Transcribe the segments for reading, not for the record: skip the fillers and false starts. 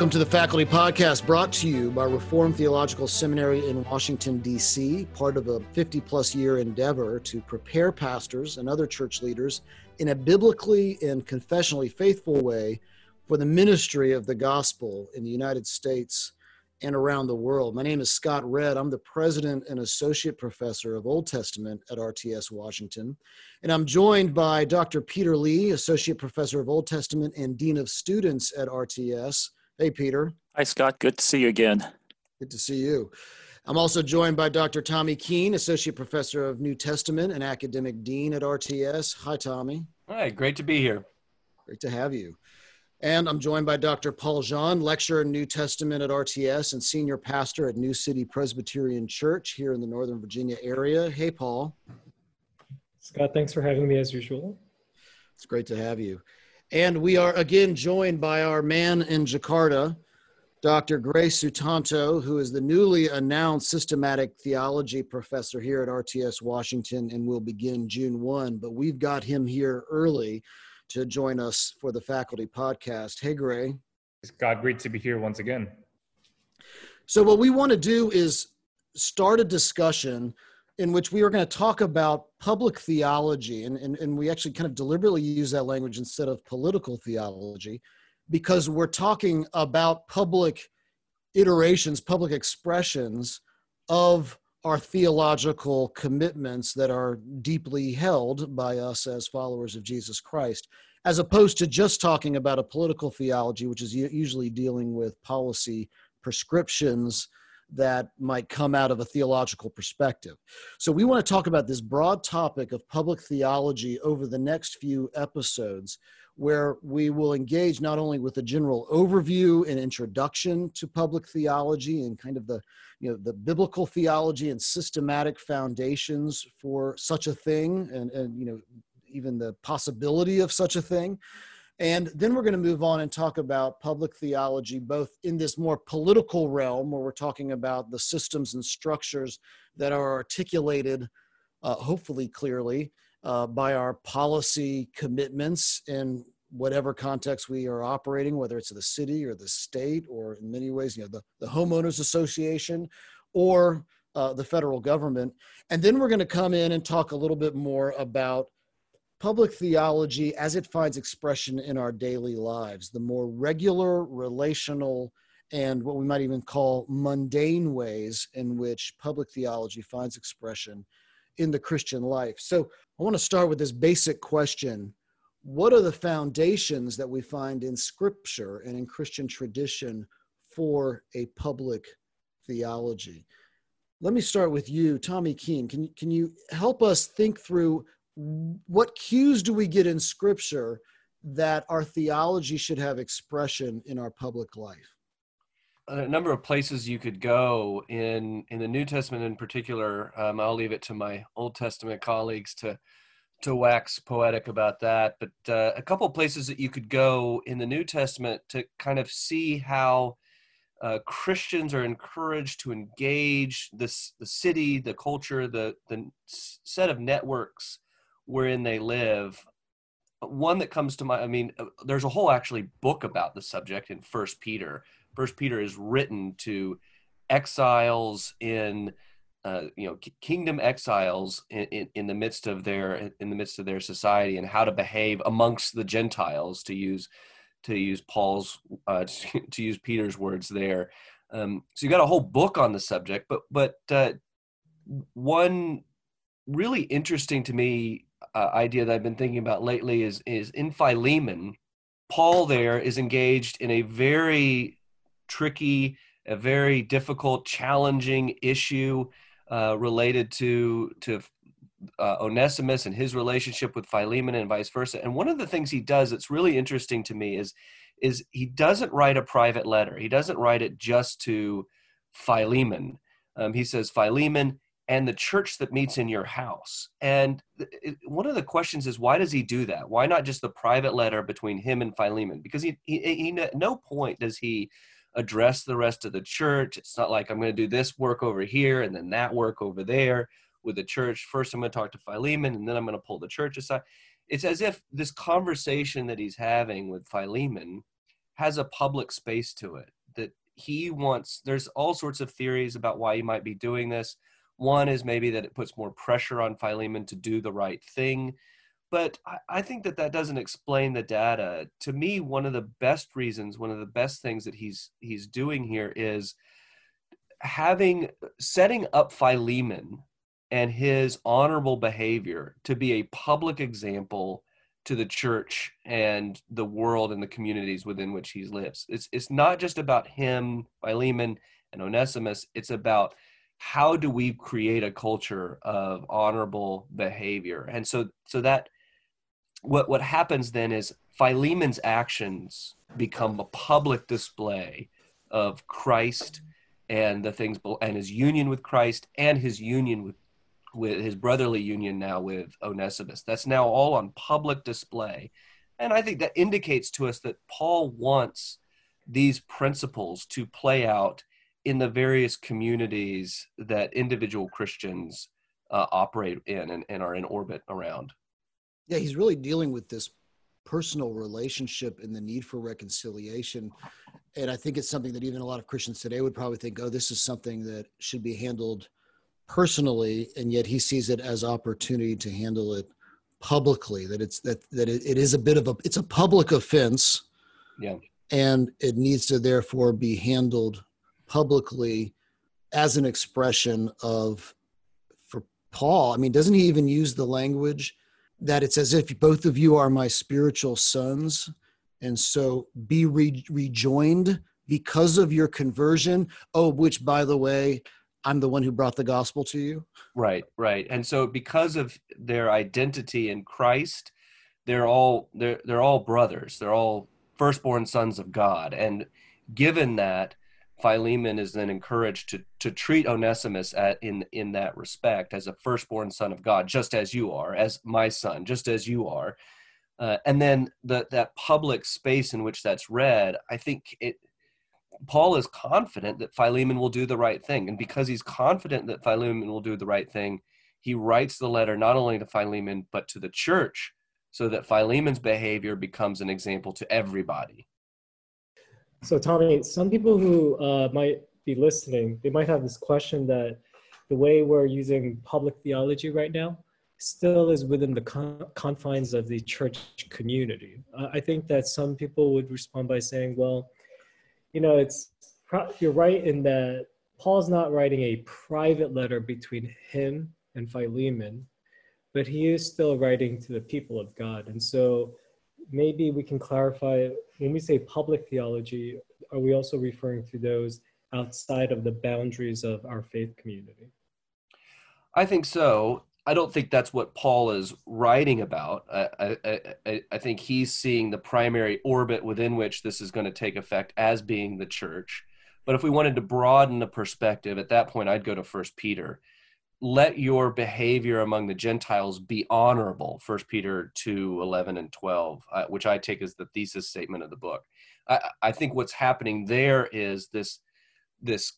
Welcome to the Faculty Podcast, brought to you by Reformed Theological Seminary in Washington, D.C., part of a 50-plus year endeavor to prepare pastors and other church leaders in a biblically and confessionally faithful way for the ministry of the gospel in the United States and around the world. My name is Scott Redd. I'm the president and associate professor of Old Testament at RTS Washington, and I'm joined by Dr. Peter Lee, associate professor of Old Testament and dean of students at RTS. Hey, Peter. Hi, Scott. Good to see you again. Good to see you. I'm also joined by Dr. Tommy Keene, Associate Professor of New Testament and Academic Dean at RTS. Hi, Tommy. Hi. Great to be here. Great to have you. And I'm joined by Dr. Paul Jean, Lecturer in New Testament at RTS and Senior Pastor at New City Presbyterian Church here in the Northern Virginia area. Hey, Paul. Scott, thanks for having me as usual. It's great to have you. And we are again joined by our man in Jakarta, Dr. Gray Sutanto, who is the newly announced systematic theology professor here at RTS Washington and will begin June 1. But we've got him here early to join us for the Faculty Podcast. Hey, Gray. Scott, great to be here once again. So what we want to do is start a discussion in which we are going to talk about public theology, and we actually kind of deliberately use that language instead of political theology, because we're talking about public iterations, public expressions of our theological commitments that are deeply held by us as followers of Jesus Christ, as opposed to just talking about a political theology, which is usually dealing with policy prescriptions that might come out of a theological perspective. So we want to talk about this broad topic of public theology over the next few episodes, where we will engage not only with a general overview and introduction to public theology and kind of the, you know, the biblical theology and systematic foundations for such a thing, and you know, even the possibility of such a thing. And then we're going to move on and talk about public theology, both in this more political realm where we're talking about the systems and structures that are articulated, hopefully clearly, by our policy commitments in whatever context we are operating, whether it's the city or the state, or in many ways, you know, the homeowners association or the federal government. And then we're going to come in and talk a little bit more about public theology as it finds expression in our daily lives, the more regular, relational, and what we might even call mundane ways in which public theology finds expression in the Christian life. So I want to start with this basic question. What are the foundations that we find in Scripture and in Christian tradition for a public theology? Let me start with you, Tommy Keene. Can you help us think through what cues do we get in Scripture that our theology should have expression in our public life? A number of places you could go in the New Testament in particular. I'll leave it to my Old Testament colleagues to wax poetic about that. But a couple of places that you could go in the New Testament to kind of see how Christians are encouraged to engage the city, the culture, the set of networks wherein they live. One that comes to mind, I mean, there's a whole actually book about the subject in 1 Peter. 1 Peter is written to exiles in, kingdom exiles in the midst of their society, and how to behave amongst the Gentiles, to use Peter's words there. So you got a whole book on the subject, but one really interesting to me idea that I've been thinking about lately is in Philemon. Paul there is engaged in a very tricky, a very difficult, challenging issue related to Onesimus and his relationship with Philemon and vice versa. And one of the things he does that's really interesting to me is he doesn't write a private letter. He doesn't write it just to Philemon. He says, Philemon, and the church that meets in your house. And one of the questions is, why does he do that? Why not just the private letter between him and Philemon? Because he at no point does he address the rest of the church. It's not like, I'm going to do this work over here and then that work over there with the church. First, I'm going to talk to Philemon, and then I'm going to pull the church aside. It's as if this conversation that he's having with Philemon has a public space to it, that he wants, there's all sorts of theories about why he might be doing this. One is maybe that it puts more pressure on Philemon to do the right thing. But I think that that doesn't explain the data. To me, one of the best reasons, one of the best things that he's doing here is setting up Philemon and his honorable behavior to be a public example to the church and the world and the communities within which he lives. It's not just about him, Philemon, and Onesimus. It's about how do we create a culture of honorable behavior. And so that what happens then is Philemon's actions become a public display of Christ and the things, and his union with Christ and his union with his brotherly union now with Onesimus. That's now all on public display. And I think that indicates to us that Paul wants these principles to play out in the various communities that individual Christians operate in and are in orbit around. Yeah, he's really dealing with this personal relationship and the need for reconciliation. And I think it's something that even a lot of Christians today would probably think, oh, this is something that should be handled personally, and yet he sees it as opportunity to handle it publicly, that it is a public offense. Yeah. And it needs to therefore be handled publicly as an expression of, for Paul, I mean, doesn't he even use the language that it's as if both of you are my spiritual sons, and so be rejoined because of your conversion, oh, which, by the way, I'm the one who brought the gospel to you. Right. And so because of their identity in Christ, they're all brothers. They're all firstborn sons of God. And given that, Philemon is then encouraged to treat Onesimus in that respect as a firstborn son of God, just as you are, as my son, just as you are. And then that public space in which that's read, I think Paul is confident that Philemon will do the right thing. And because he's confident that Philemon will do the right thing, he writes the letter not only to Philemon, but to the church, so that Philemon's behavior becomes an example to everybody. So Tommy, some people who might be listening, they might have this question that the way we're using public theology right now still is within the confines of the church community. I think that some people would respond by saying, well, you know, you're right in that Paul's not writing a private letter between him and Philemon, but he is still writing to the people of God. And so maybe we can clarify, when we say public theology, are we also referring to those outside of the boundaries of our faith community? I think so. I don't think that's what Paul is writing about. I think he's seeing the primary orbit within which this is going to take effect as being the church. But if we wanted to broaden the perspective, at that point, I'd go to 1 Peter. Let your behavior among the Gentiles be honorable, 1 Peter 2:11 and 12, which I take as the thesis statement of the book. I think what's happening there is this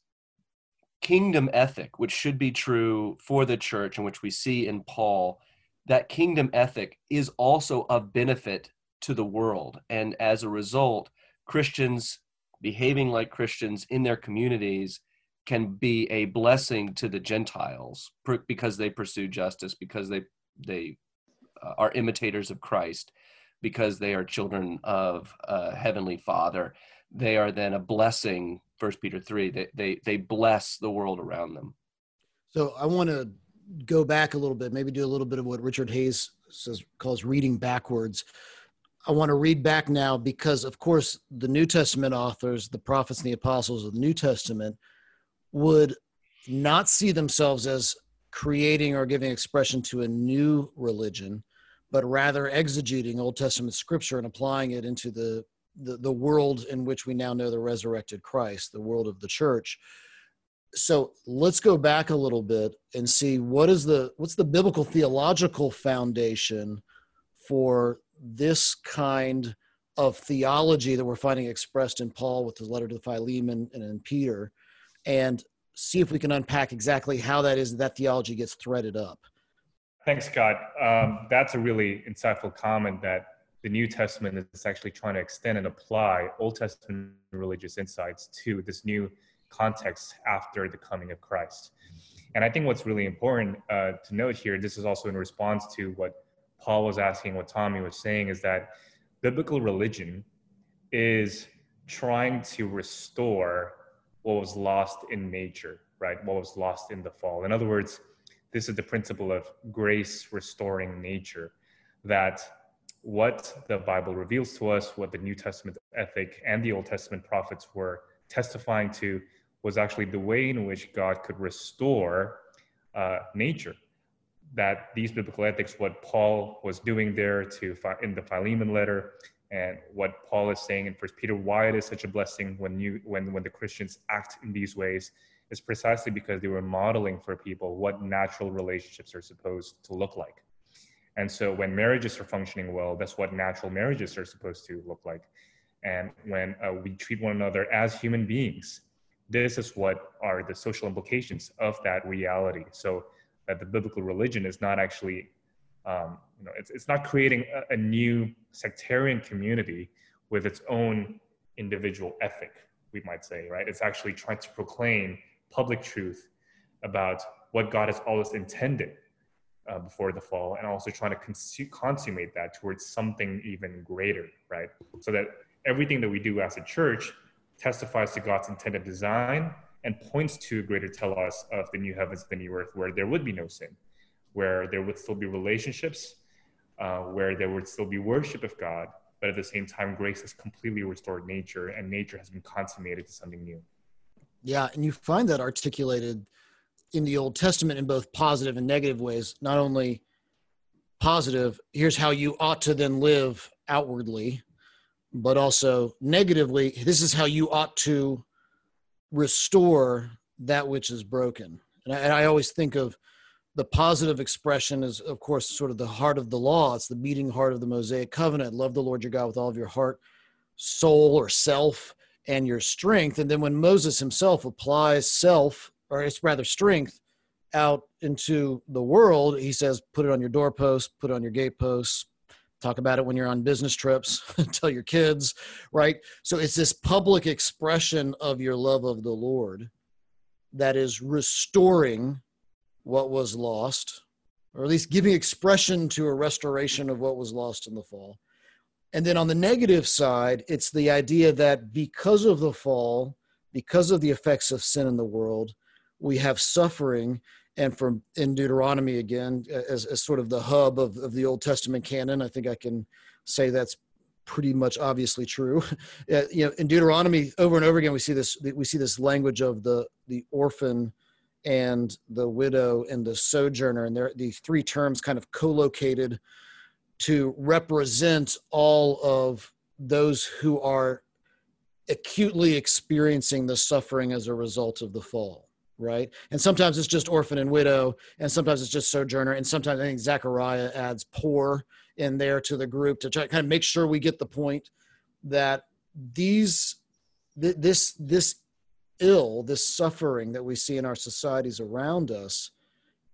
kingdom ethic, which should be true for the church and which we see in Paul. That kingdom ethic is also of benefit to the world. And as a result, Christians behaving like Christians in their communities can be a blessing to the Gentiles because they pursue justice, because they are imitators of Christ, because they are children of Heavenly Father. They are then a blessing, 1 Peter 3, they bless the world around them. So I want to go back a little bit, maybe do a little bit of what Richard Hayes calls reading backwards. I want to read back now because, of course, the New Testament authors, the prophets and the apostles of the New Testament, would not see themselves as creating or giving expression to a new religion, but rather exegeting Old Testament scripture and applying it into the world in which we now know the resurrected Christ, the world of the church. So let's go back a little bit and see what's the biblical theological foundation for this kind of theology that we're finding expressed in Paul with his letter to Philemon and in Peter, and see if we can unpack exactly how that is that theology gets threaded up. Thanks, Scott. That's a really insightful comment that the New Testament is actually trying to extend and apply Old Testament religious insights to this new context after the coming of Christ. And I think what's really important to note here, this is also in response to what Paul was asking, what Tommy was saying, is that biblical religion is trying to restore what was lost in nature, right? What was lost in the fall. In other words, this is the principle of grace restoring nature, that what the Bible reveals to us, what the New Testament ethic and the Old Testament prophets were testifying to, was actually the way in which God could restore nature. That these biblical ethics, what Paul was doing there in the Philemon letter, and what Paul is saying in 1 Peter, why it is such a blessing when the Christians act in these ways, is precisely because they were modeling for people what natural relationships are supposed to look like. And so when marriages are functioning well, that's what natural marriages are supposed to look like. And when we treat one another as human beings, this is what are the social implications of that reality. So that the biblical religion is not actually, it's not creating a new sectarian community with its own individual ethic, we might say, right? It's actually trying to proclaim public truth about what God has always intended before the fall, and also trying to consummate that towards something even greater, right? So that everything that we do as a church testifies to God's intended design and points to a greater telos of the new heavens, the new earth, where there would be no sin, where there would still be relationships, where there would still be worship of God, but at the same time, grace has completely restored nature, and nature has been consummated to something new. Yeah, and you find that articulated in the Old Testament in both positive and negative ways. Not only positive, here's how you ought to then live outwardly, but also negatively, this is how you ought to restore that which is broken. And I always think of the positive expression is, of course, sort of the heart of the law. It's the beating heart of the Mosaic covenant. Love the Lord your God with all of your heart, soul, or self, and your strength. And then when Moses himself applies strength out into the world, he says, put it on your doorposts, put it on your gateposts, talk about it when you're on business trips, tell your kids, right? So it's this public expression of your love of the Lord that is restoring what was lost, or at least giving expression to a restoration of what was lost in the fall. And then on the negative side, it's the idea that because of the fall, because of the effects of sin in the world, we have suffering. And from in Deuteronomy again, as sort of the hub of the Old Testament canon, I think I can say that's pretty much obviously true. In Deuteronomy, over and over again, we see this language of the orphan and the widow and the sojourner, and the three terms kind of co-located to represent all of those who are acutely experiencing the suffering as a result of the fall, right? And sometimes it's just orphan and widow, and sometimes it's just sojourner, and sometimes I think Zechariah adds poor in there to the group to try to kind of make sure we get the point that this ill, this suffering that we see in our societies around us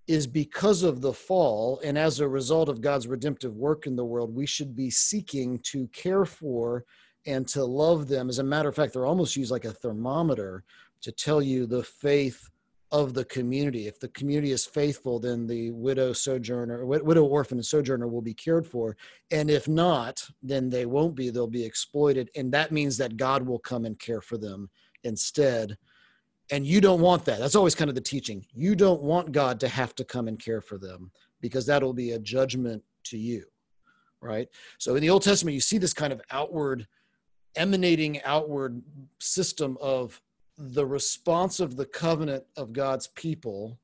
is because of the fall. And as a result of God's redemptive work in the world, we should be seeking to care for and to love them. As a matter of fact, they're almost used like a thermometer to tell you the faith of the community. If the community is faithful, then the widow, orphan, and sojourner will be cared for. And if not, then they won't be, they'll be exploited. And that means that God will come and care for them instead. And you don't want that. That's always kind of the teaching. You don't want God to have to come and care for them, because that'll be a judgment to you, right? So in the Old Testament, you see this kind of outward, emanating outward system of the response of the covenant of God's people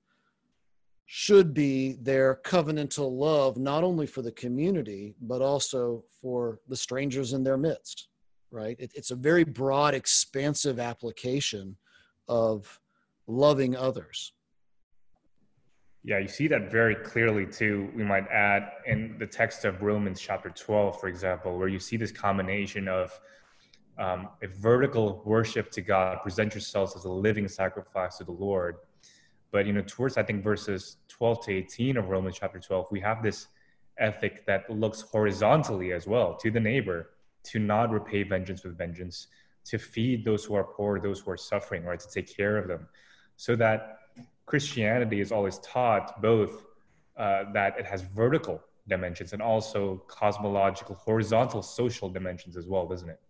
should be their covenantal love, not only for the community, but also for the strangers in their midst, right? It's a very broad, expansive application of loving others. Yeah, you see that very clearly too, we might add, in the text of Romans chapter 12, for example, where you see this combination of a vertical worship to God, present yourselves as a living sacrifice to the Lord. But, towards, I think, verses 12 to 18 of Romans chapter 12, we have this ethic that looks horizontally as well to the neighbor, to not repay vengeance with vengeance, to feed those who are poor, those who are suffering, right? To take care of them. So that Christianity is always taught both that it has vertical dimensions and also cosmological, horizontal, social dimensions as well, doesn't it?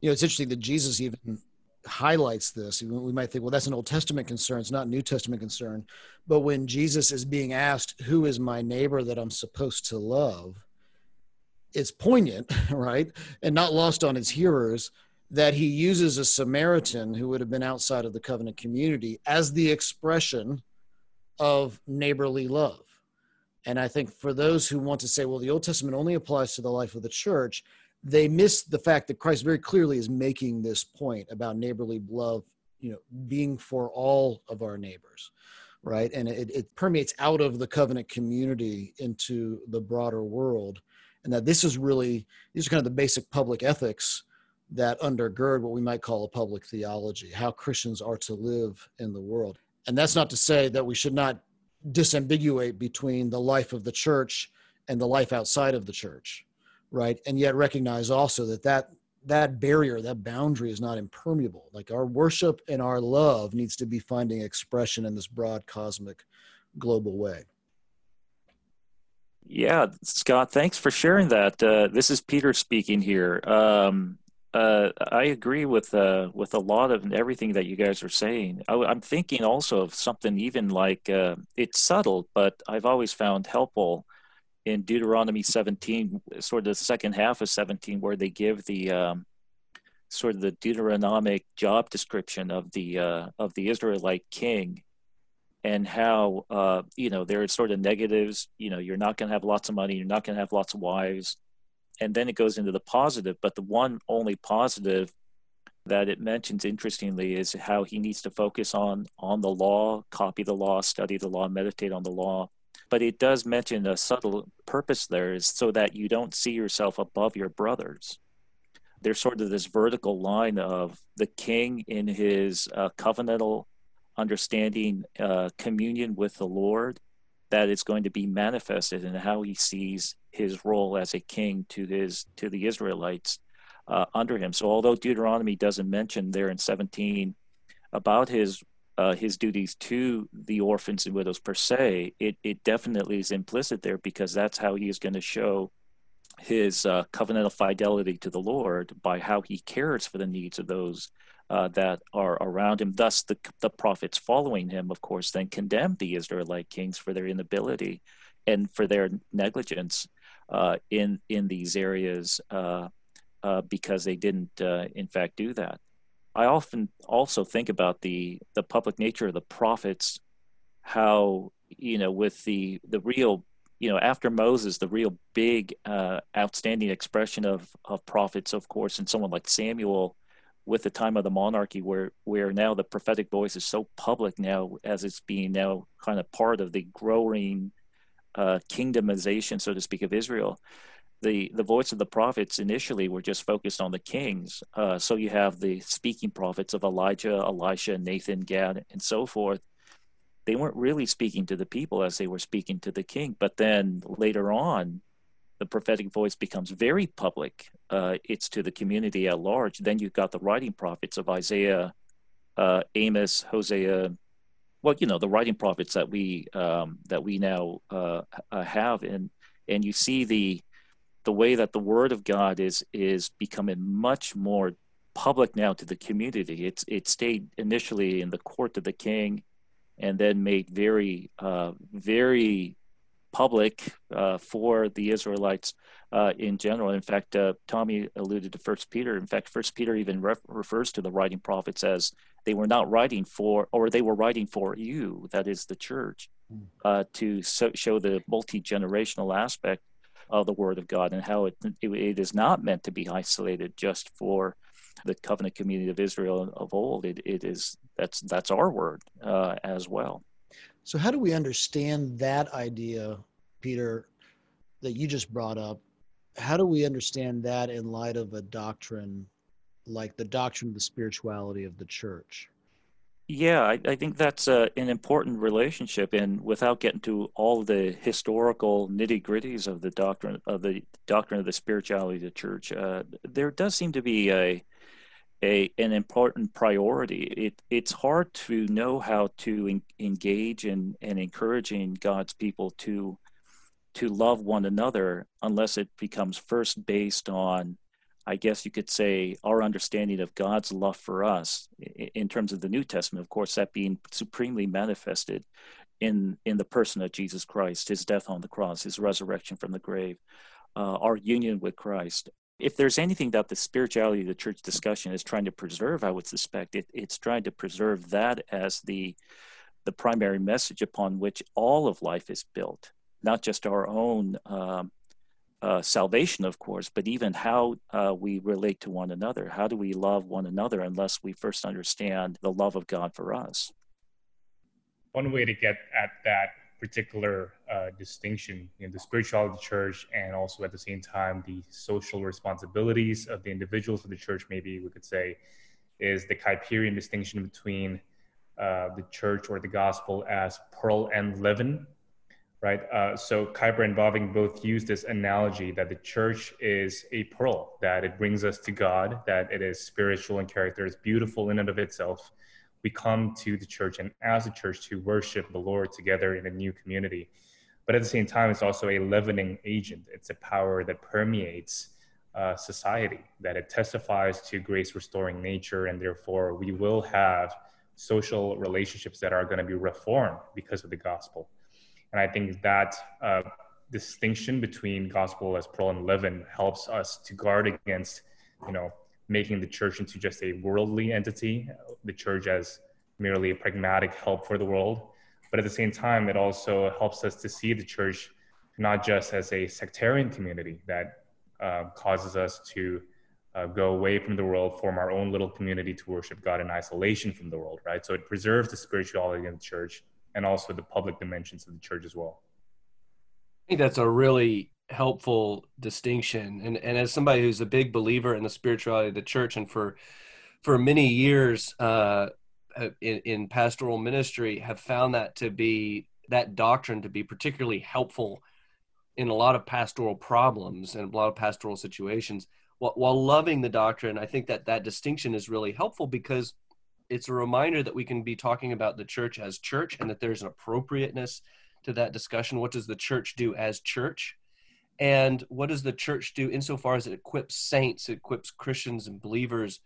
You know, it's interesting that Jesus even highlights this. We might think, well, that's an Old Testament concern. It's not a New Testament concern. But when Jesus is being asked, who is my neighbor that I'm supposed to love? It's poignant, right? And not lost on his hearers that he uses a Samaritan who would have been outside of the covenant community as the expression of neighborly love. And I think for those who want to say, well, the Old Testament only applies to the life of the church, they miss the fact that Christ very clearly is making this point about neighborly love, you know, being for all of our neighbors, right? And it permeates out of the covenant community into the broader world. And that this is really, these are kind of the basic public ethics that undergird what we might call a public theology, how Christians are to live in the world. And that's not to say that we should not disambiguate between the life of the church and the life outside of the church, right? And yet recognize also that barrier, that boundary is not impermeable. Like our worship and our love needs to be finding expression in this broad, cosmic, global way. Yeah, Scott, thanks for sharing that. This is Peter speaking here. I agree with a lot of everything that you guys are saying. I'm thinking also of something even like, it's subtle, but I've always found helpful in Deuteronomy 17, sort of the second half of 17, where they give the sort of the Deuteronomic job description of the Israelite king, and how, you know, there are sort of negatives, you know, you're not going to have lots of money, you're not going to have lots of wives. And then it goes into the positive, but the one only positive that it mentions, interestingly, is how he needs to focus on the law, copy the law, study the law, meditate on the law. But it does mention a subtle purpose there is so that you don't see yourself above your brothers. There's sort of this vertical line of the king in his covenantal understanding, communion with the Lord, that is going to be manifested in how he sees his role as a king to the Israelites under him. So although Deuteronomy doesn't mention there in 17 about his duties to the orphans and widows per se, it definitely is implicit there, because that's how he is going to show his covenantal fidelity to the Lord by how he cares for the needs of those that are around him. Thus, the prophets following him, of course, then condemn the Israelite kings for their inability and for their negligence in these areas because they didn't, in fact, do that. I often also think about the public nature of the prophets, how, you know, with the real, you know, after Moses, the real big outstanding expression of prophets, of course, and someone like Samuel, with the time of the monarchy where now the prophetic voice is so public now, as it's being now kind of part of the growing kingdomization, so to speak, of Israel. The voice of the prophets initially were just focused on the kings. So you have the speaking prophets of Elijah, Elisha, Nathan, Gad, and so forth. They weren't really speaking to the people as they were speaking to the king. But then later on, the prophetic voice becomes very public. It's to the community at large. Then you've got the writing prophets of Isaiah, Amos, Hosea. Well, you know, the writing prophets that we now have, and you see the way that the word of God is becoming much more public now to the community. It stayed initially in the court of the king, and then made very very public for the Israelites in general. In fact, Tommy alluded to 1 Peter. In fact, 1 Peter even refers to the writing prophets as they were not writing for, or they were writing for you, that is the church, to show the multi-generational aspect of the Word of God and how it is not meant to be isolated just for the covenant community of Israel of old. That's our word as well. So how do we understand that idea, Peter, that you just brought up? How do we understand that in light of a doctrine like the doctrine of the spirituality of the church? Yeah, I think that's an important relationship. And without getting to all the historical nitty-gritties of the doctrine of the spirituality of the church, there does seem to be an important priority. It's hard to know how to engage in encouraging God's people to love one another unless it becomes first based on, I guess you could say, our understanding of God's love for us in terms of the New Testament, of course, that being supremely manifested in the person of Jesus Christ, his death on the cross, his resurrection from the grave, our union with Christ. If there's anything that the spirituality of the church discussion is trying to preserve, I would suspect it's trying to preserve that as the primary message upon which all of life is built, not just our own salvation, of course, but even how we relate to one another. How do we love one another unless we first understand the love of God for us? One way to get at that particular distinction in the spirituality of the church, and also at the same time the social responsibilities of the individuals of the church, maybe we could say, is the Kuiperian distinction between the church or the gospel as pearl and leaven. Right. So Kuiper and Boving both use this analogy that the church is a pearl, that it brings us to God, that it is spiritual in character, it's beautiful in and of itself. We come to the church and as a church to worship the Lord together in a new community. But at the same time, it's also a leavening agent. It's a power that permeates society, that it testifies to grace restoring nature, and therefore we will have social relationships that are going to be reformed because of the gospel. And I think that distinction between gospel as pearl and leaven helps us to guard against, making the church into just a worldly entity, the church as merely a pragmatic help for the world. But at the same time, it also helps us to see the church not just as a sectarian community that causes us to go away from the world, form our own little community to worship God in isolation from the world, right? So it preserves the spirituality of the church, and also the public dimensions of the church as well. I think that's a really helpful distinction. And as somebody who's a big believer in the spirituality of the church, and for many years in pastoral ministry, have found that doctrine to be particularly helpful in a lot of pastoral problems and a lot of pastoral situations. While loving the doctrine, I think that distinction is really helpful because it's a reminder that we can be talking about the church as church, and that there's an appropriateness to that discussion. What does the church do as church? And what does the church do insofar as it equips saints, it equips Christians and believers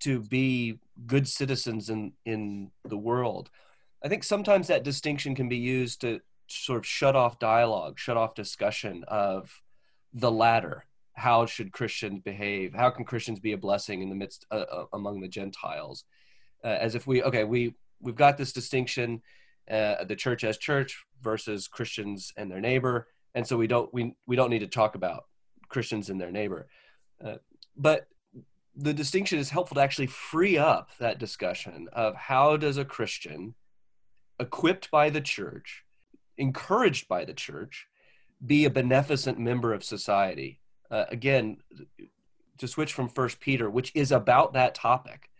to be good citizens in the world? I think sometimes that distinction can be used to sort of shut off dialogue, shut off discussion of the latter. How should Christians behave? How can Christians be a blessing in the midst among the Gentiles? As if we've got this distinction, the church as church versus Christians and their neighbor, and so we don't need to talk about Christians and their neighbor. But the distinction is helpful to actually free up that discussion of how does a Christian, equipped by the church, encouraged by the church, be a beneficent member of society. Again, to switch from 1 Peter, which is about that topic,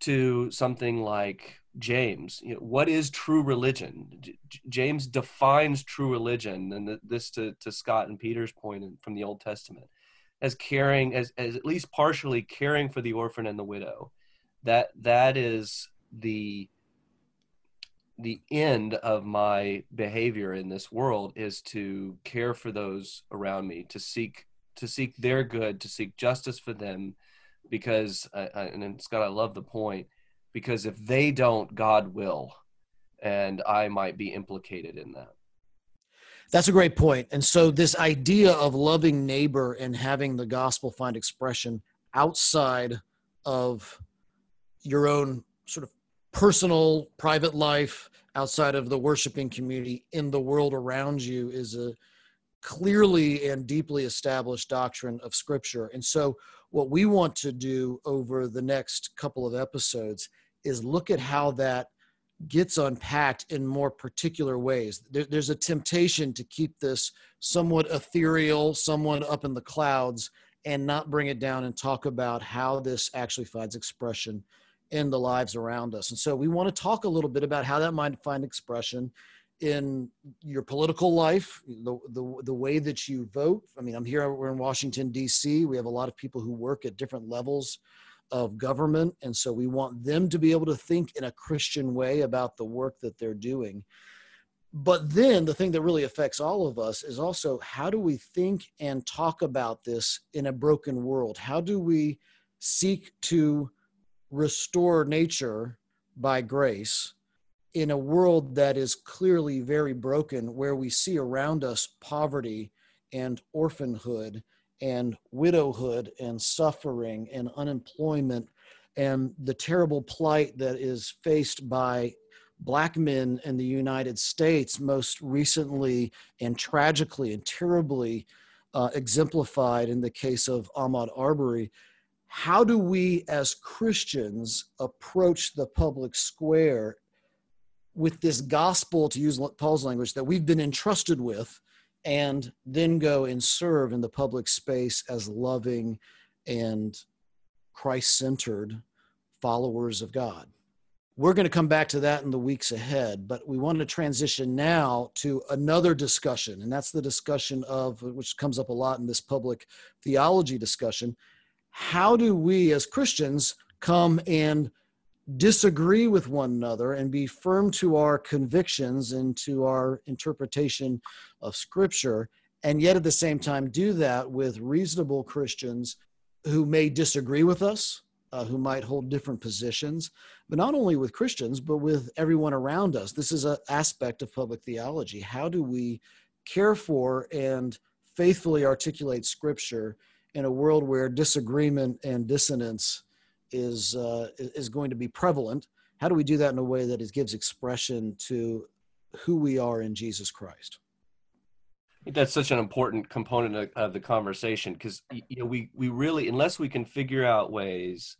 to something like James. What is true religion? James defines true religion, and this to Scott and Peter's point from the Old Testament, as caring, as at least partially caring for the orphan and the widow. That is the end of my behavior in this world, is to care for those around me, to seek their good, to seek justice for them, because, and Scott, I love the point, because if they don't, God will, and I might be implicated in that. That's a great point. And so this idea of loving neighbor and having the gospel find expression outside of your own sort of personal, private life, outside of the worshiping community, in the world around you, is a clearly and deeply established doctrine of Scripture. And so what we want to do over the next couple of episodes is look at how that gets unpacked in more particular ways. There's a temptation to keep this somewhat ethereal, somewhat up in the clouds, and not bring it down and talk about how this actually finds expression in the lives around us. And so we want to talk a little bit about how that might find expression in your political life, the way that you vote. I mean, I'm here, we're in Washington, D.C. We have a lot of people who work at different levels of government. And so we want them to be able to think in a Christian way about the work that they're doing. But then the thing that really affects all of us is also, how do we think and talk about this in a broken world? How do we seek to restore nature by grace in a world that is clearly very broken, where we see around us poverty and orphanhood and widowhood and suffering and unemployment and the terrible plight that is faced by Black men in the United States, most recently and tragically and terribly exemplified in the case of Ahmaud Arbery? How do we as Christians approach the public square with this gospel, to use Paul's language, that we've been entrusted with, and then go and serve in the public space as loving and Christ-centered followers of God? We're going to come back to that in the weeks ahead, but we want to transition now to another discussion, and that's the discussion of, which comes up a lot in this public theology discussion, how do we as Christians come and disagree with one another and be firm to our convictions and to our interpretation of Scripture, and yet at the same time do that with reasonable Christians who may disagree with us, who might hold different positions, but not only with Christians, but with everyone around us. This is an aspect of public theology. How do we care for and faithfully articulate Scripture in a world where disagreement and dissonance is going to be prevalent? How do we do that in a way that it gives expression to who we are in Jesus Christ? I think that's such an important component of the conversation, because we really, unless we can figure out ways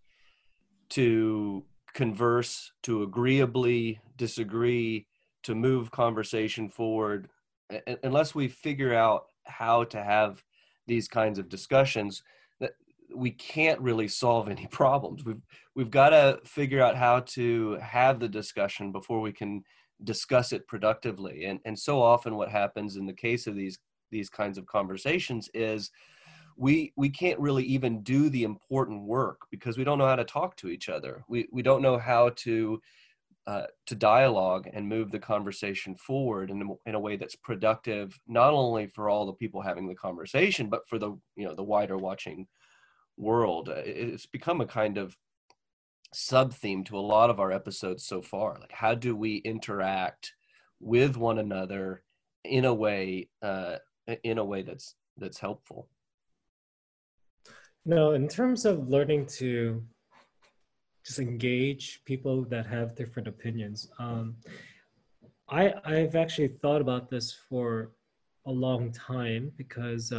to converse, to agreeably disagree, to move conversation forward, unless we figure out how to have these kinds of discussions, that we can't really solve any problems. We've got to figure out how to have the discussion before we can discuss it productively. And so often what happens in the case of these kinds of conversations is we can't really even do the important work because we don't know how to talk to each other. We don't know how to dialogue and move the conversation forward in a way that's productive, not only for all the people having the conversation, but for the wider watching world. It's become a kind of sub-theme to a lot of our episodes so far. Like, how do we interact with one another in a way that's helpful? No, in terms of learning to just engage people that have different opinions. I've actually thought about this for a long time because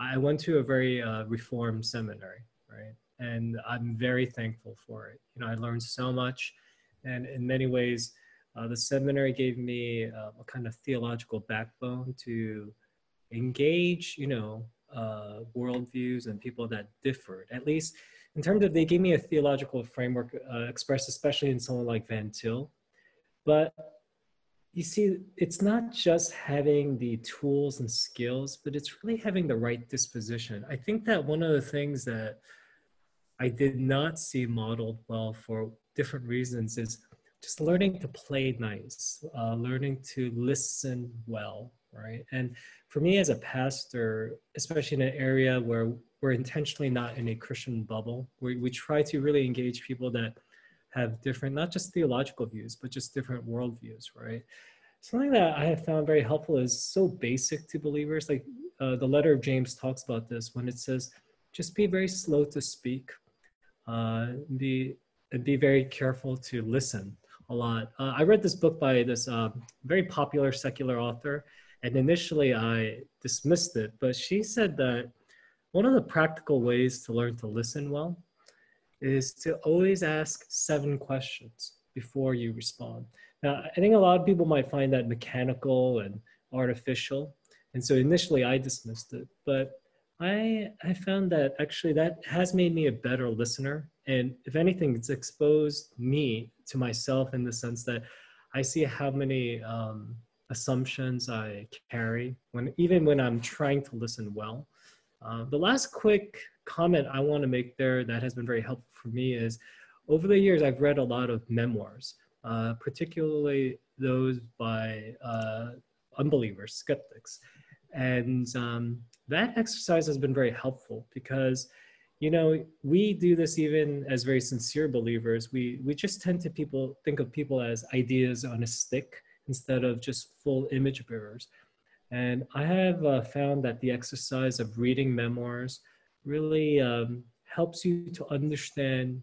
I went to a very Reformed seminary, right? And I'm very thankful for it. I learned so much. And in many ways, the seminary gave me a kind of theological backbone to engage, worldviews and people that differed, at least in terms of, they gave me a theological framework expressed especially in someone like Van Til. But you see, it's not just having the tools and skills, but it's really having the right disposition. I think that one of the things that I did not see modeled well for different reasons is just learning to play nice, learning to listen well, right? And for me as a pastor, especially in an area where we're intentionally not in a Christian bubble. We try to really engage people that have different, not just theological views, but just different worldviews, right? Something that I have found very helpful is so basic to believers. Like the letter of James talks about this when it says, just be very slow to speak, be very careful to listen a lot. I read this book by this very popular secular author, and initially I dismissed it, but she said that one of the practical ways to learn to listen well is to always ask 7 questions before you respond. Now, I think a lot of people might find that mechanical and artificial, and so initially I dismissed it, but I found that actually that has made me a better listener And if anything, it's exposed me to myself in the sense that I see how many assumptions I carry even when I'm trying to listen well. The last quick comment I want to make there that has been very helpful for me is, over the years, I've read a lot of memoirs, particularly those by unbelievers, skeptics. And that exercise has been very helpful because, you know, we do this even as very sincere believers. We just tend to think of people as ideas on a stick instead of just full image bearers. And I have found that the exercise of reading memoirs really helps you to understand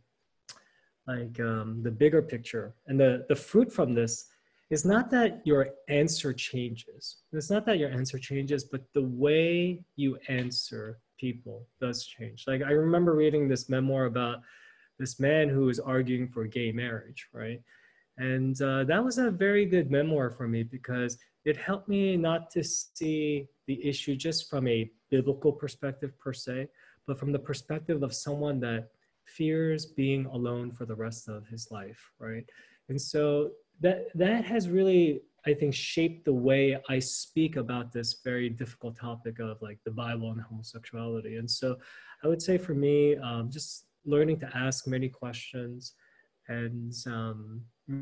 like the bigger picture. And the fruit from this is not that your answer changes. It's not that your answer changes, but the way you answer people does change. Like I remember reading this memoir about this man who was arguing for gay marriage, right? And that was a very good memoir for me because it helped me not to see the issue just from a biblical perspective per se, but from the perspective of someone that fears being alone for the rest of his life, right? And so that has really, I think, shaped the way I speak about this very difficult topic of like the Bible and homosexuality. And so I would say for me, just learning to ask many questions and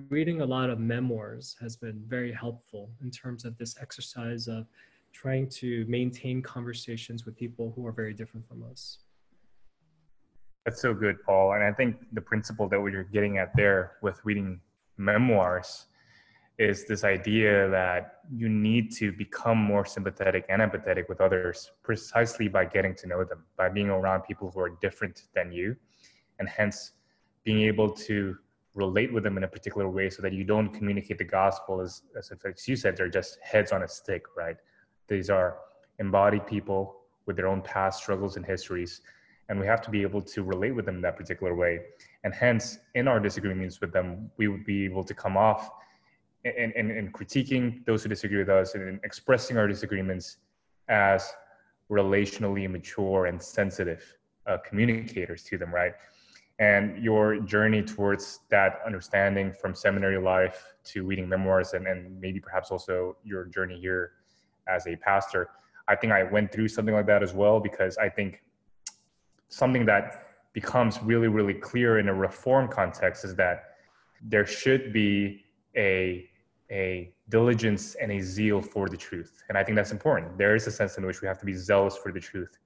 reading a lot of memoirs has been very helpful in terms of this exercise of trying to maintain conversations with people who are very different from us. That's so good, Paul. And I think the principle that we're getting at there with reading memoirs is this idea that you need to become more sympathetic and empathetic with others precisely by getting to know them, by being around people who are different than you, and hence being able to relate with them in a particular way so that you don't communicate the gospel as if, you said, they're just heads on a stick, right? These are embodied people with their own past struggles and histories, and we have to be able to relate with them in that particular way. And hence, in our disagreements with them, we would be able to come off and critiquing those who disagree with us and expressing our disagreements as relationally mature and sensitive communicators to them, right? And your journey towards that understanding from seminary life to reading memoirs and maybe perhaps also your journey here as a pastor, I think I went through something like that as well, because I think something that becomes really, really clear in a reform context is that there should be a diligence and a zeal for the truth. And I think that's important. There is a sense in which we have to be zealous for the truth.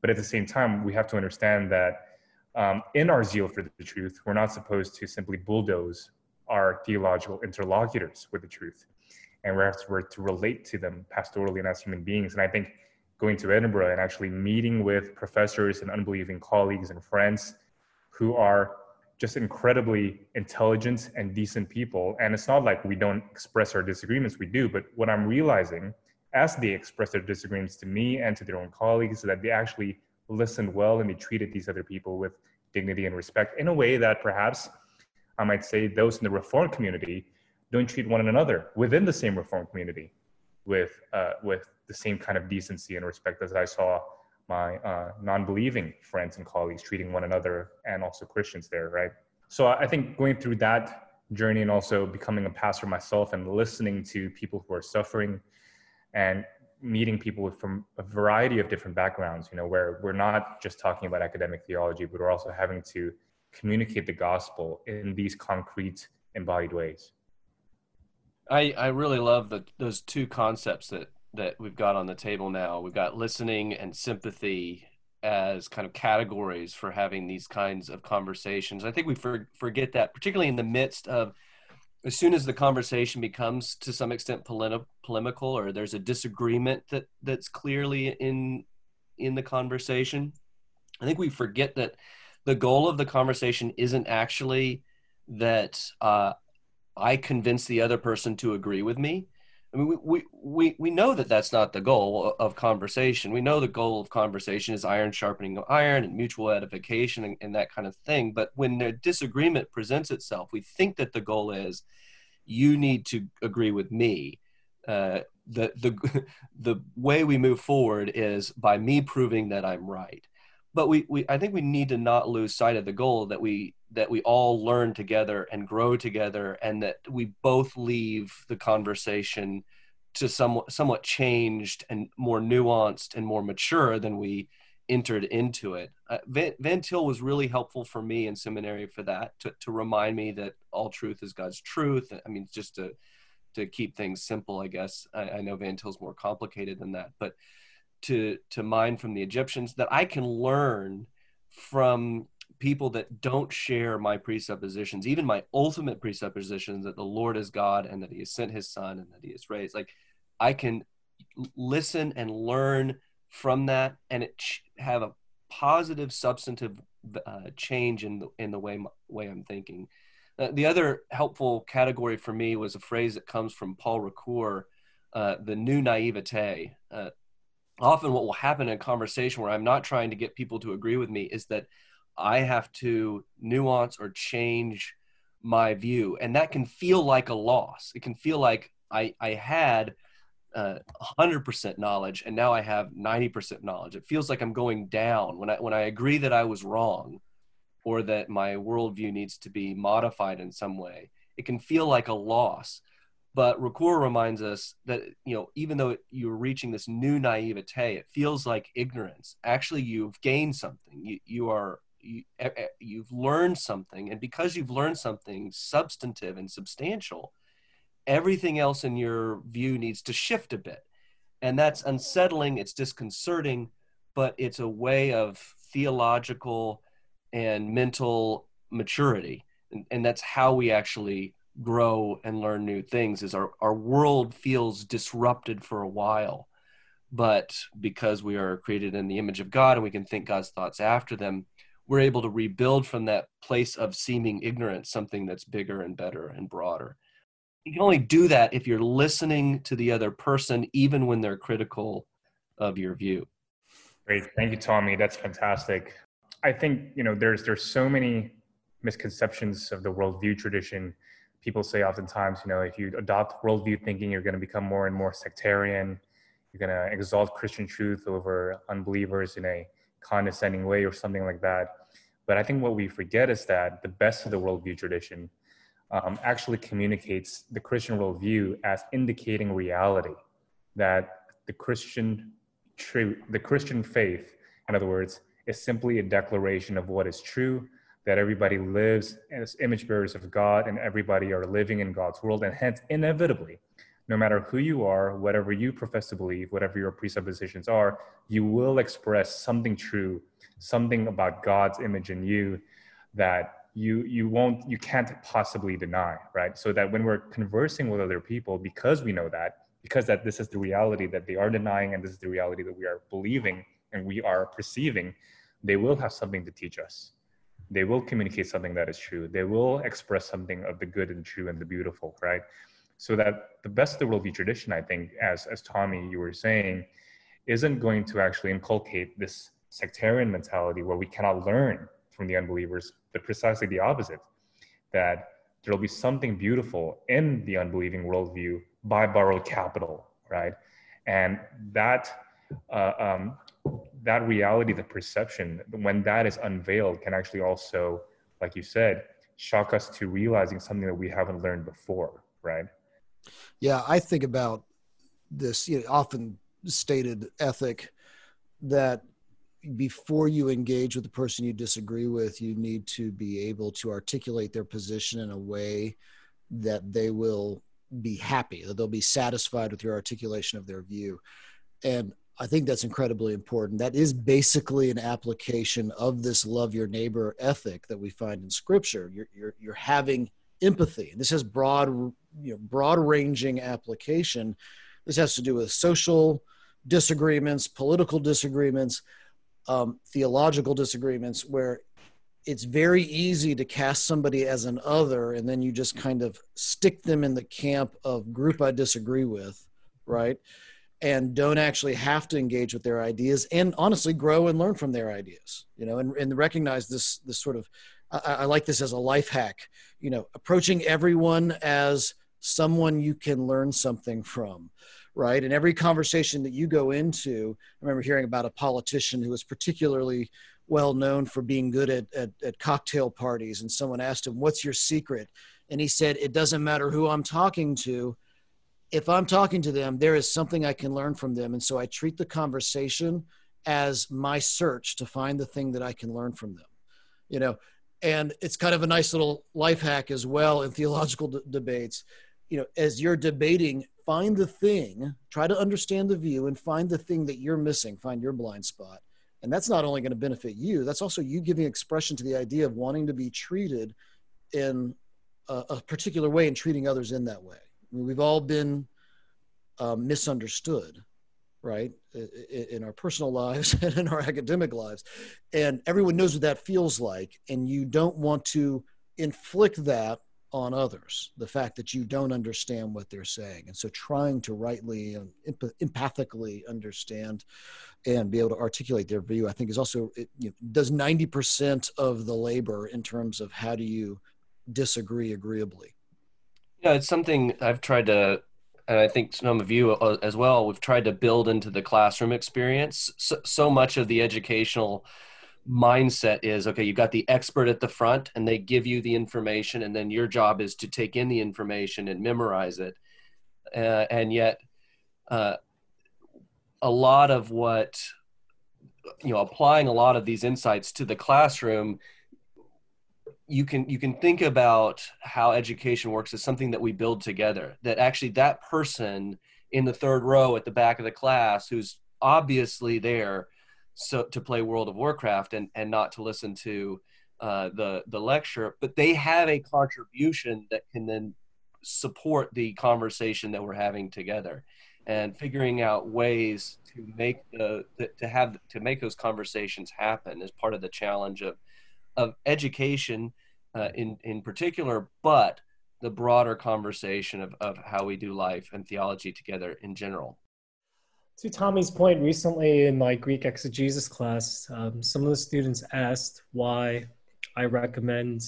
But at the same time, we have to understand that in our zeal for the truth, we're not supposed to simply bulldoze our theological interlocutors with the truth. And we're to relate to them pastorally and as human beings. And I think going to Edinburgh and actually meeting with professors and unbelieving colleagues and friends who are just incredibly intelligent and decent people. And it's not like we don't express our disagreements, we do, but what I'm realizing as they express their disagreements to me and to their own colleagues is that they actually listened well and they treated these other people with dignity and respect in a way that perhaps I might say those in the Reformed community don't treat one another within the same Reformed community with the same kind of decency and respect as I saw my non-believing friends and colleagues treating one another and also Christians there, right? So I think going through that journey and also becoming a pastor myself and listening to people who are suffering and meeting people from a variety of different backgrounds, you know, where we're not just talking about academic theology, but we're also having to communicate the gospel in these concrete embodied ways. I really love those two concepts that we've got on the table now. We've got listening and sympathy as kind of categories for having these kinds of conversations. I think we forget that, particularly in the midst of, as soon as the conversation becomes to some extent polemical or there's a disagreement that's clearly in the conversation, I think we forget that the goal of the conversation isn't actually that I convince the other person to agree with me. I mean, we know that that's not the goal of conversation. We know the goal of conversation is iron sharpening iron and mutual edification and that kind of thing. But when the disagreement presents itself, we think that the goal is you need to agree with me. The way we move forward is by me proving that I'm right. But I think we need to not lose sight of the goal that we all learn together and grow together, and that we both leave the conversation to somewhat changed and more nuanced and more mature than we entered into it. Van Til was really helpful for me in seminary for that, to remind me that all truth is God's truth. I mean, just to keep things simple, I guess. I know Van Til's more complicated than that, but to mine from the Egyptians, that I can learn from people that don't share my presuppositions, even my ultimate presuppositions that the Lord is God and that he has sent his son and that he is raised. Like, I can listen and learn from that, and it have a positive substantive change in the way I'm thinking. The other helpful category for me was a phrase that comes from Paul Ricoeur, the new naivete. Often what will happen in a conversation where I'm not trying to get people to agree with me is that I have to nuance or change my view. And that can feel like a loss. It can feel like I had 100% knowledge and now I have 90% knowledge. It feels like I'm going down when I agree that I was wrong or that my worldview needs to be modified in some way. It can feel like a loss. But Ricoeur reminds us that, you know, even though you're reaching this new naivete, it feels like ignorance. Actually, you've gained something. You've learned something, and because you've learned something substantive and substantial, everything else in your view needs to shift a bit, and that's unsettling. It's disconcerting, but it's a way of theological and mental maturity, and that's how we actually grow and learn new things. Is our world feels disrupted for a while, but because we are created in the image of God and we can think God's thoughts after them, we're able to rebuild from that place of seeming ignorance something that's bigger and better and broader. You can only do that if you're listening to the other person, even when they're critical of your view. Great. Thank you, Tommy. That's fantastic. I think, you know, there's so many misconceptions of the worldview tradition. People say oftentimes, you know, if you adopt worldview thinking, you're going to become more and more sectarian. You're going to exalt Christian truth over unbelievers in a condescending way or something like that. But I think what we forget is that the best of the worldview tradition actually communicates the Christian worldview as indicating reality, that the Christian faith, in other words, is simply a declaration of what is true, that everybody lives as image bearers of God and everybody are living in God's world. And hence, inevitably, no matter who you are, whatever you profess to believe, whatever your presuppositions are, you will express something true, something about God's image in you that you can't possibly deny, right? So that when we're conversing with other people, because we know that, because that this is the reality that they are denying and this is the reality that we are believing and we are perceiving, they will have something to teach us. They will communicate something that is true. They will express something of the good and true and the beautiful, right? So that the best of the worldview tradition, I think, as Tommy, you were saying, isn't going to actually inculcate this sectarian mentality where we cannot learn from the unbelievers, but precisely the opposite, that there'll be something beautiful in the unbelieving worldview by borrowed capital, right? And that reality, the perception, when that is unveiled, can actually also, like you said, shock us to realizing something that we haven't learned before, right? Yeah, I think about this, you know, often stated ethic that before you engage with the person you disagree with, you need to be able to articulate their position in a way that they will be happy, that they'll be satisfied with your articulation of their view. And I think that's incredibly important. That is basically an application of this love your neighbor ethic that we find in Scripture. You're having empathy. This has broad-ranging application. This has to do with social disagreements, political disagreements, theological disagreements, where it's very easy to cast somebody as an other, and then you just kind of stick them in the camp of group I disagree with, right? And don't actually have to engage with their ideas and honestly grow and learn from their ideas, you know, and recognize this sort of, I like this as a life hack, you know, approaching everyone as someone you can learn something from, right? And every conversation that you go into, I remember hearing about a politician who was particularly well known for being good at cocktail parties, and someone asked him, "What's your secret?" And he said, "It doesn't matter who I'm talking to. If I'm talking to them, there is something I can learn from them. And so I treat the conversation as my search to find the thing that I can learn from them." You know, and it's kind of a nice little life hack as well in theological debates. You know, as you're debating, find the thing, try to understand the view and find the thing that you're missing, find your blind spot. And that's not only going to benefit you, that's also you giving expression to the idea of wanting to be treated in a particular way and treating others in that way. I mean, we've all been misunderstood, right? In our personal lives and in our academic lives. And everyone knows what that feels like. And you don't want to inflict that on others, the fact that you don't understand what they're saying. And so trying to rightly and empathically understand and be able to articulate their view, I think is also, it, you know, does 90% of the labor in terms of how do you disagree agreeably. Yeah, it's something I've tried to, and I think some of you as well, we've tried to build into the classroom experience. So much of the educational mindset is, okay, you've got the expert at the front and they give you the information, and then your job is to take in the information and memorize it. And yet a lot of what, you know, applying a lot of these insights to the classroom, you can think about how education works as something that we build together, that actually that person in the third row at the back of the class who's obviously there so to play World of Warcraft and not to listen to the lecture, but they have a contribution that can then support the conversation that we're having together, and figuring out ways to make make those conversations happen is part of the challenge of education in particular, but the broader conversation of how we do life and theology together in general. To Tommy's point, recently in my Greek exegesis class, some of the students asked why I recommend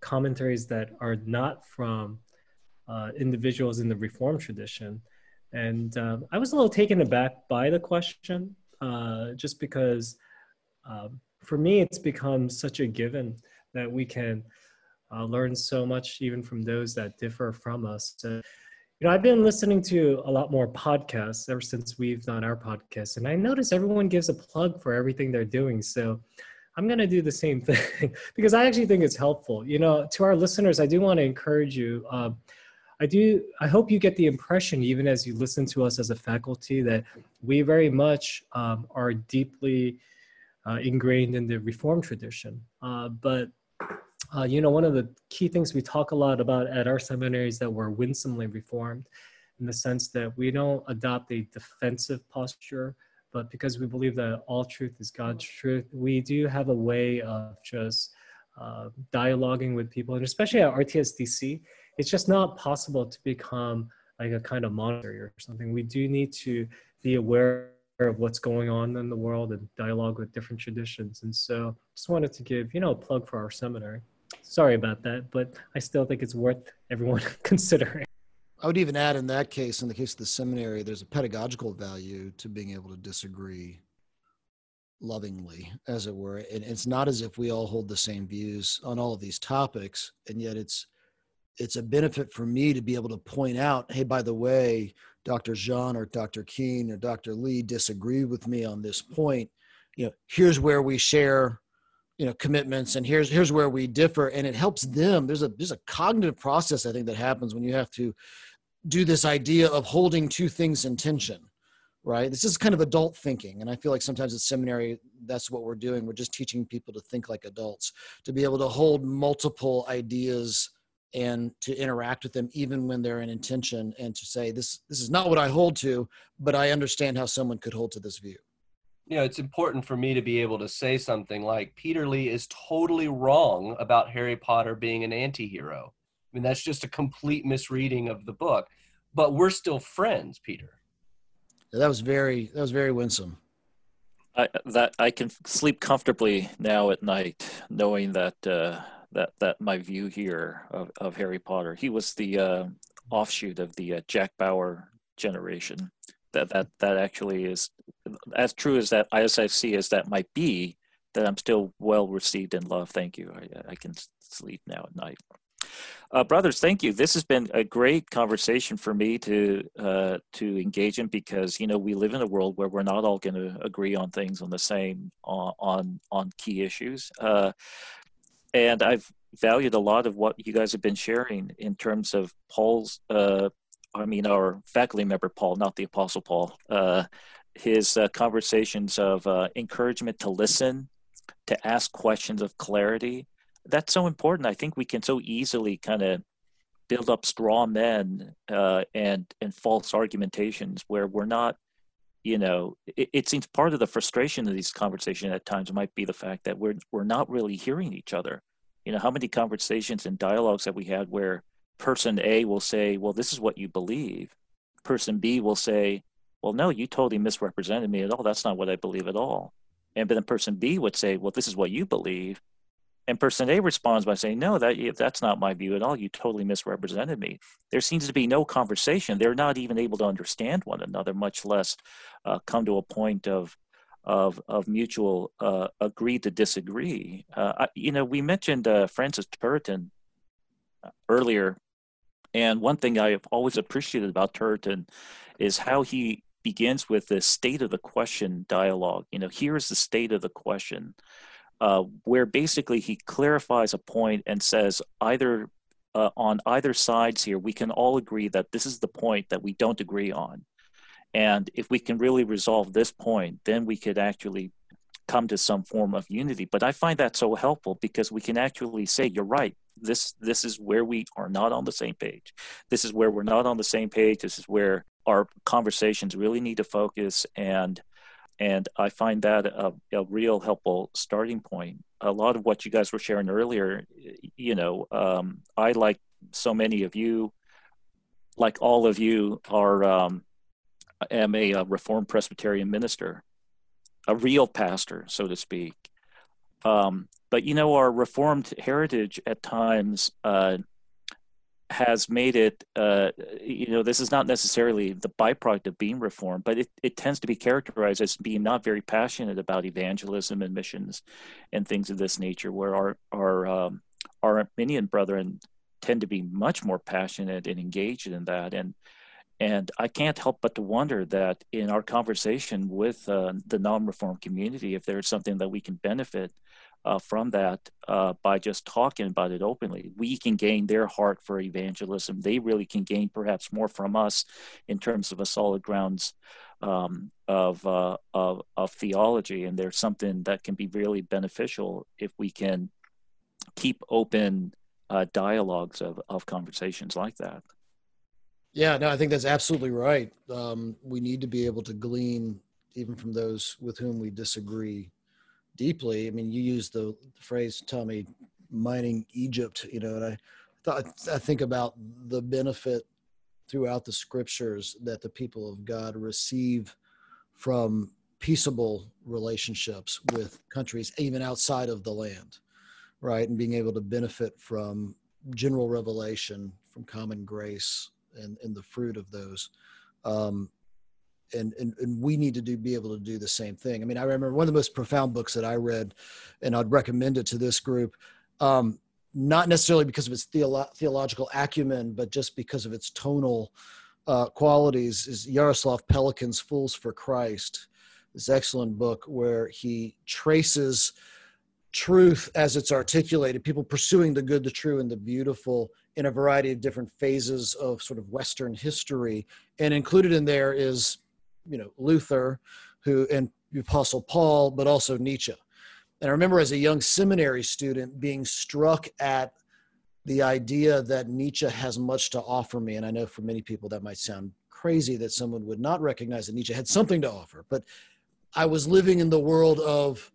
commentaries that are not from individuals in the Reformed tradition. And I was a little taken aback by the question, just because for me, it's become such a given that we can learn so much even from those that differ from us. You know, I've been listening to a lot more podcasts ever since we've done our podcast, and I notice everyone gives a plug for everything they're doing. So I'm going to do the same thing because I actually think it's helpful. You know, to our listeners, I do want to encourage you. I hope you get the impression, even as you listen to us as a faculty, that we very much are deeply ingrained in the Reformed tradition. You know, one of the key things we talk a lot about at our seminary is that we're winsomely Reformed, in the sense that we don't adopt a defensive posture, but because we believe that all truth is God's truth, we do have a way of just dialoguing with people. And especially at RTSDC, it's just not possible to become like a kind of monitor or something. We do need to be aware of what's going on in the world and dialogue with different traditions. And so just wanted to give, you know, a plug for our seminary. Sorry about that, but I still think it's worth everyone considering. I would even add, in that case, in the case of the seminary, there's a pedagogical value to being able to disagree lovingly, as it were. And it's not as if we all hold the same views on all of these topics, and yet it's a benefit for me to be able to point out, hey, by the way, Dr. Jean or Dr. Keene or Dr. Lee disagreed with me on this point. You know, here's where we share, you know, commitments, and here's where we differ. And it helps them. There's a cognitive process, I think, that happens when you have to do this idea of holding two things in tension, right? This is kind of adult thinking. And I feel like sometimes at seminary, that's what we're doing. We're just teaching people to think like adults, to be able to hold multiple ideas and to interact with them even when they're in intention, and to say, this is not what I hold to, but I understand how someone could hold to this view. You know, it's important for me to be able to say something like, Peter Lee is totally wrong about Harry Potter being an anti-hero. I mean, that's just a complete misreading of the book, but we're still friends, Peter. Yeah, that was very winsome. I can sleep comfortably now at night knowing that, that my view here of Harry Potter. He was the offshoot of the Jack Bauer generation. That actually is as true as that ISFC as that might be. that I'm still well received in love. Thank you. I can sleep now at night. Brothers, thank you. This has been a great conversation for me to engage in, because we live in a world where we're not all going to agree on things on the same on key issues. And I've valued a lot of what you guys have been sharing in terms of Paul's, our faculty member Paul, not the Apostle Paul, his conversations of encouragement to listen, to ask questions of clarity. That's so important. I think we can so easily kind of build up straw men and false argumentations where we're not, it seems part of the frustration of these conversations at times might be the fact that we're not really hearing each other. How many conversations and dialogues that we had where person A will say, well, this is what you believe. Person B will say, well, no, you totally misrepresented me at all. That's not what I believe at all. And then person B would say, well, this is what you believe. And person A responds by saying, no, that's not my view at all. You totally misrepresented me. There seems to be no conversation. They're not even able to understand one another, much less come to a point of mutual agree to disagree. We mentioned Francis Turretin earlier. And one thing I have always appreciated about Turretin is how he begins with the state of the question dialogue. Here's the state of the question. Where basically he clarifies a point and says on either sides here, we can all agree that this is the point that we don't agree on. And if we can really resolve this point, then we could actually come to some form of unity. But I find that so helpful because we can actually say, you're right, this is where we are not on the same page. This is where we're not on the same page. This is where our conversations really need to focus. And I find that a real helpful starting point. A lot of what you guys were sharing earlier, I, like so many of you, like all of you, am a Reformed Presbyterian minister, a real pastor, so to speak. But, our Reformed heritage at times has made it, this is not necessarily the byproduct of being Reformed, but it tends to be characterized as being not very passionate about evangelism and missions and things of this nature, where our Arminian brethren tend to be much more passionate and engaged in that. And I can't help but to wonder that in our conversation with the non-Reformed community, if there's something that we can benefit from that by just talking about it openly. We can gain their heart for evangelism. They really can gain perhaps more from us in terms of a solid grounds of theology. And there's something that can be really beneficial if we can keep open dialogues of conversations like that. Yeah, no, I think that's absolutely right. We need to be able to glean even from those with whom we disagree deeply. I mean, you use the phrase, Tommy, mining Egypt, and I think about the benefit throughout the scriptures that the people of God receive from peaceable relationships with countries, even outside of the land, right? And being able to benefit from general revelation, from common grace and the fruit of those. And we need to be able to do the same thing. I mean, I remember one of the most profound books that I read, and I'd recommend it to this group, not necessarily because of its theological acumen, but just because of its tonal qualities, is Jaroslav Pelikan's Fools for Christ. This excellent book where he traces truth as it's articulated, people pursuing the good, the true, and the beautiful in a variety of different phases of sort of Western history. And included in there is Luther, and the Apostle Paul, but also Nietzsche. And I remember as a young seminary student being struck at the idea that Nietzsche has much to offer me. And I know for many people that might sound crazy that someone would not recognize that Nietzsche had something to offer, but I was living in the world of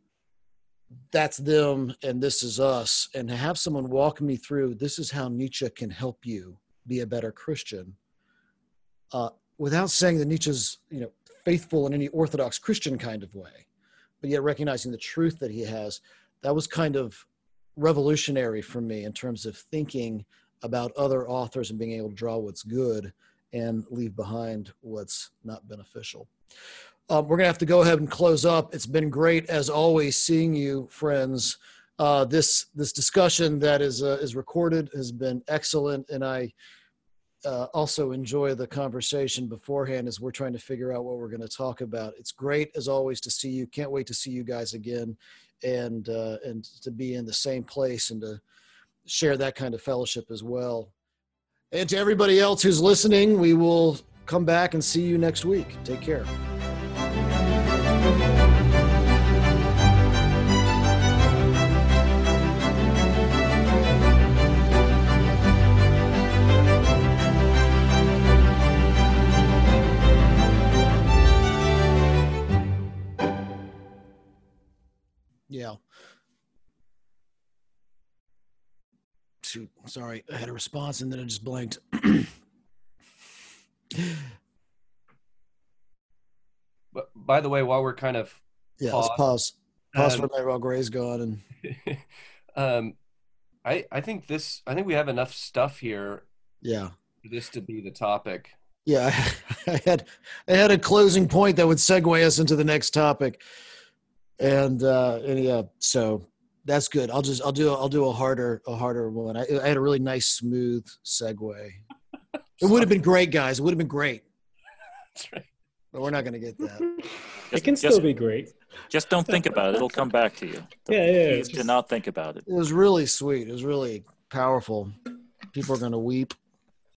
that's them and this is us. And to have someone walk me through, this is how Nietzsche can help you be a better Christian, without saying that Nietzsche's faithful in any Orthodox Christian kind of way, but yet recognizing the truth that he has, that was kind of revolutionary for me in terms of thinking about other authors and being able to draw what's good and leave behind what's not beneficial. We're going to have to go ahead and close up. It's been great, as always, seeing you, friends. This discussion that is recorded has been excellent, and I also enjoy the conversation beforehand as we're trying to figure out what we're going to talk about. It's great, as always, to see you. Can't wait to see you guys again, and to be in the same place and to share that kind of fellowship as well. And to everybody else who's listening, we will come back and see you next week. Take care. Yeah. Shoot, sorry, I had a response and then I just blanked. But by the way, while we're kind of let's pause for a minute while Gray's gone, and I think we have enough stuff here. Yeah, for this to be the topic. Yeah, I had a closing point that would segue us into the next topic. And yeah, so that's good. I'll do a harder one. I had a really nice, smooth segue. It would have been great, guys. It would have been great. That's right. But we're not going to get that. It can still be great. Just don't think about it. It'll come back to you. Please do not think about it. It was really sweet. It was really powerful. People are going to weep.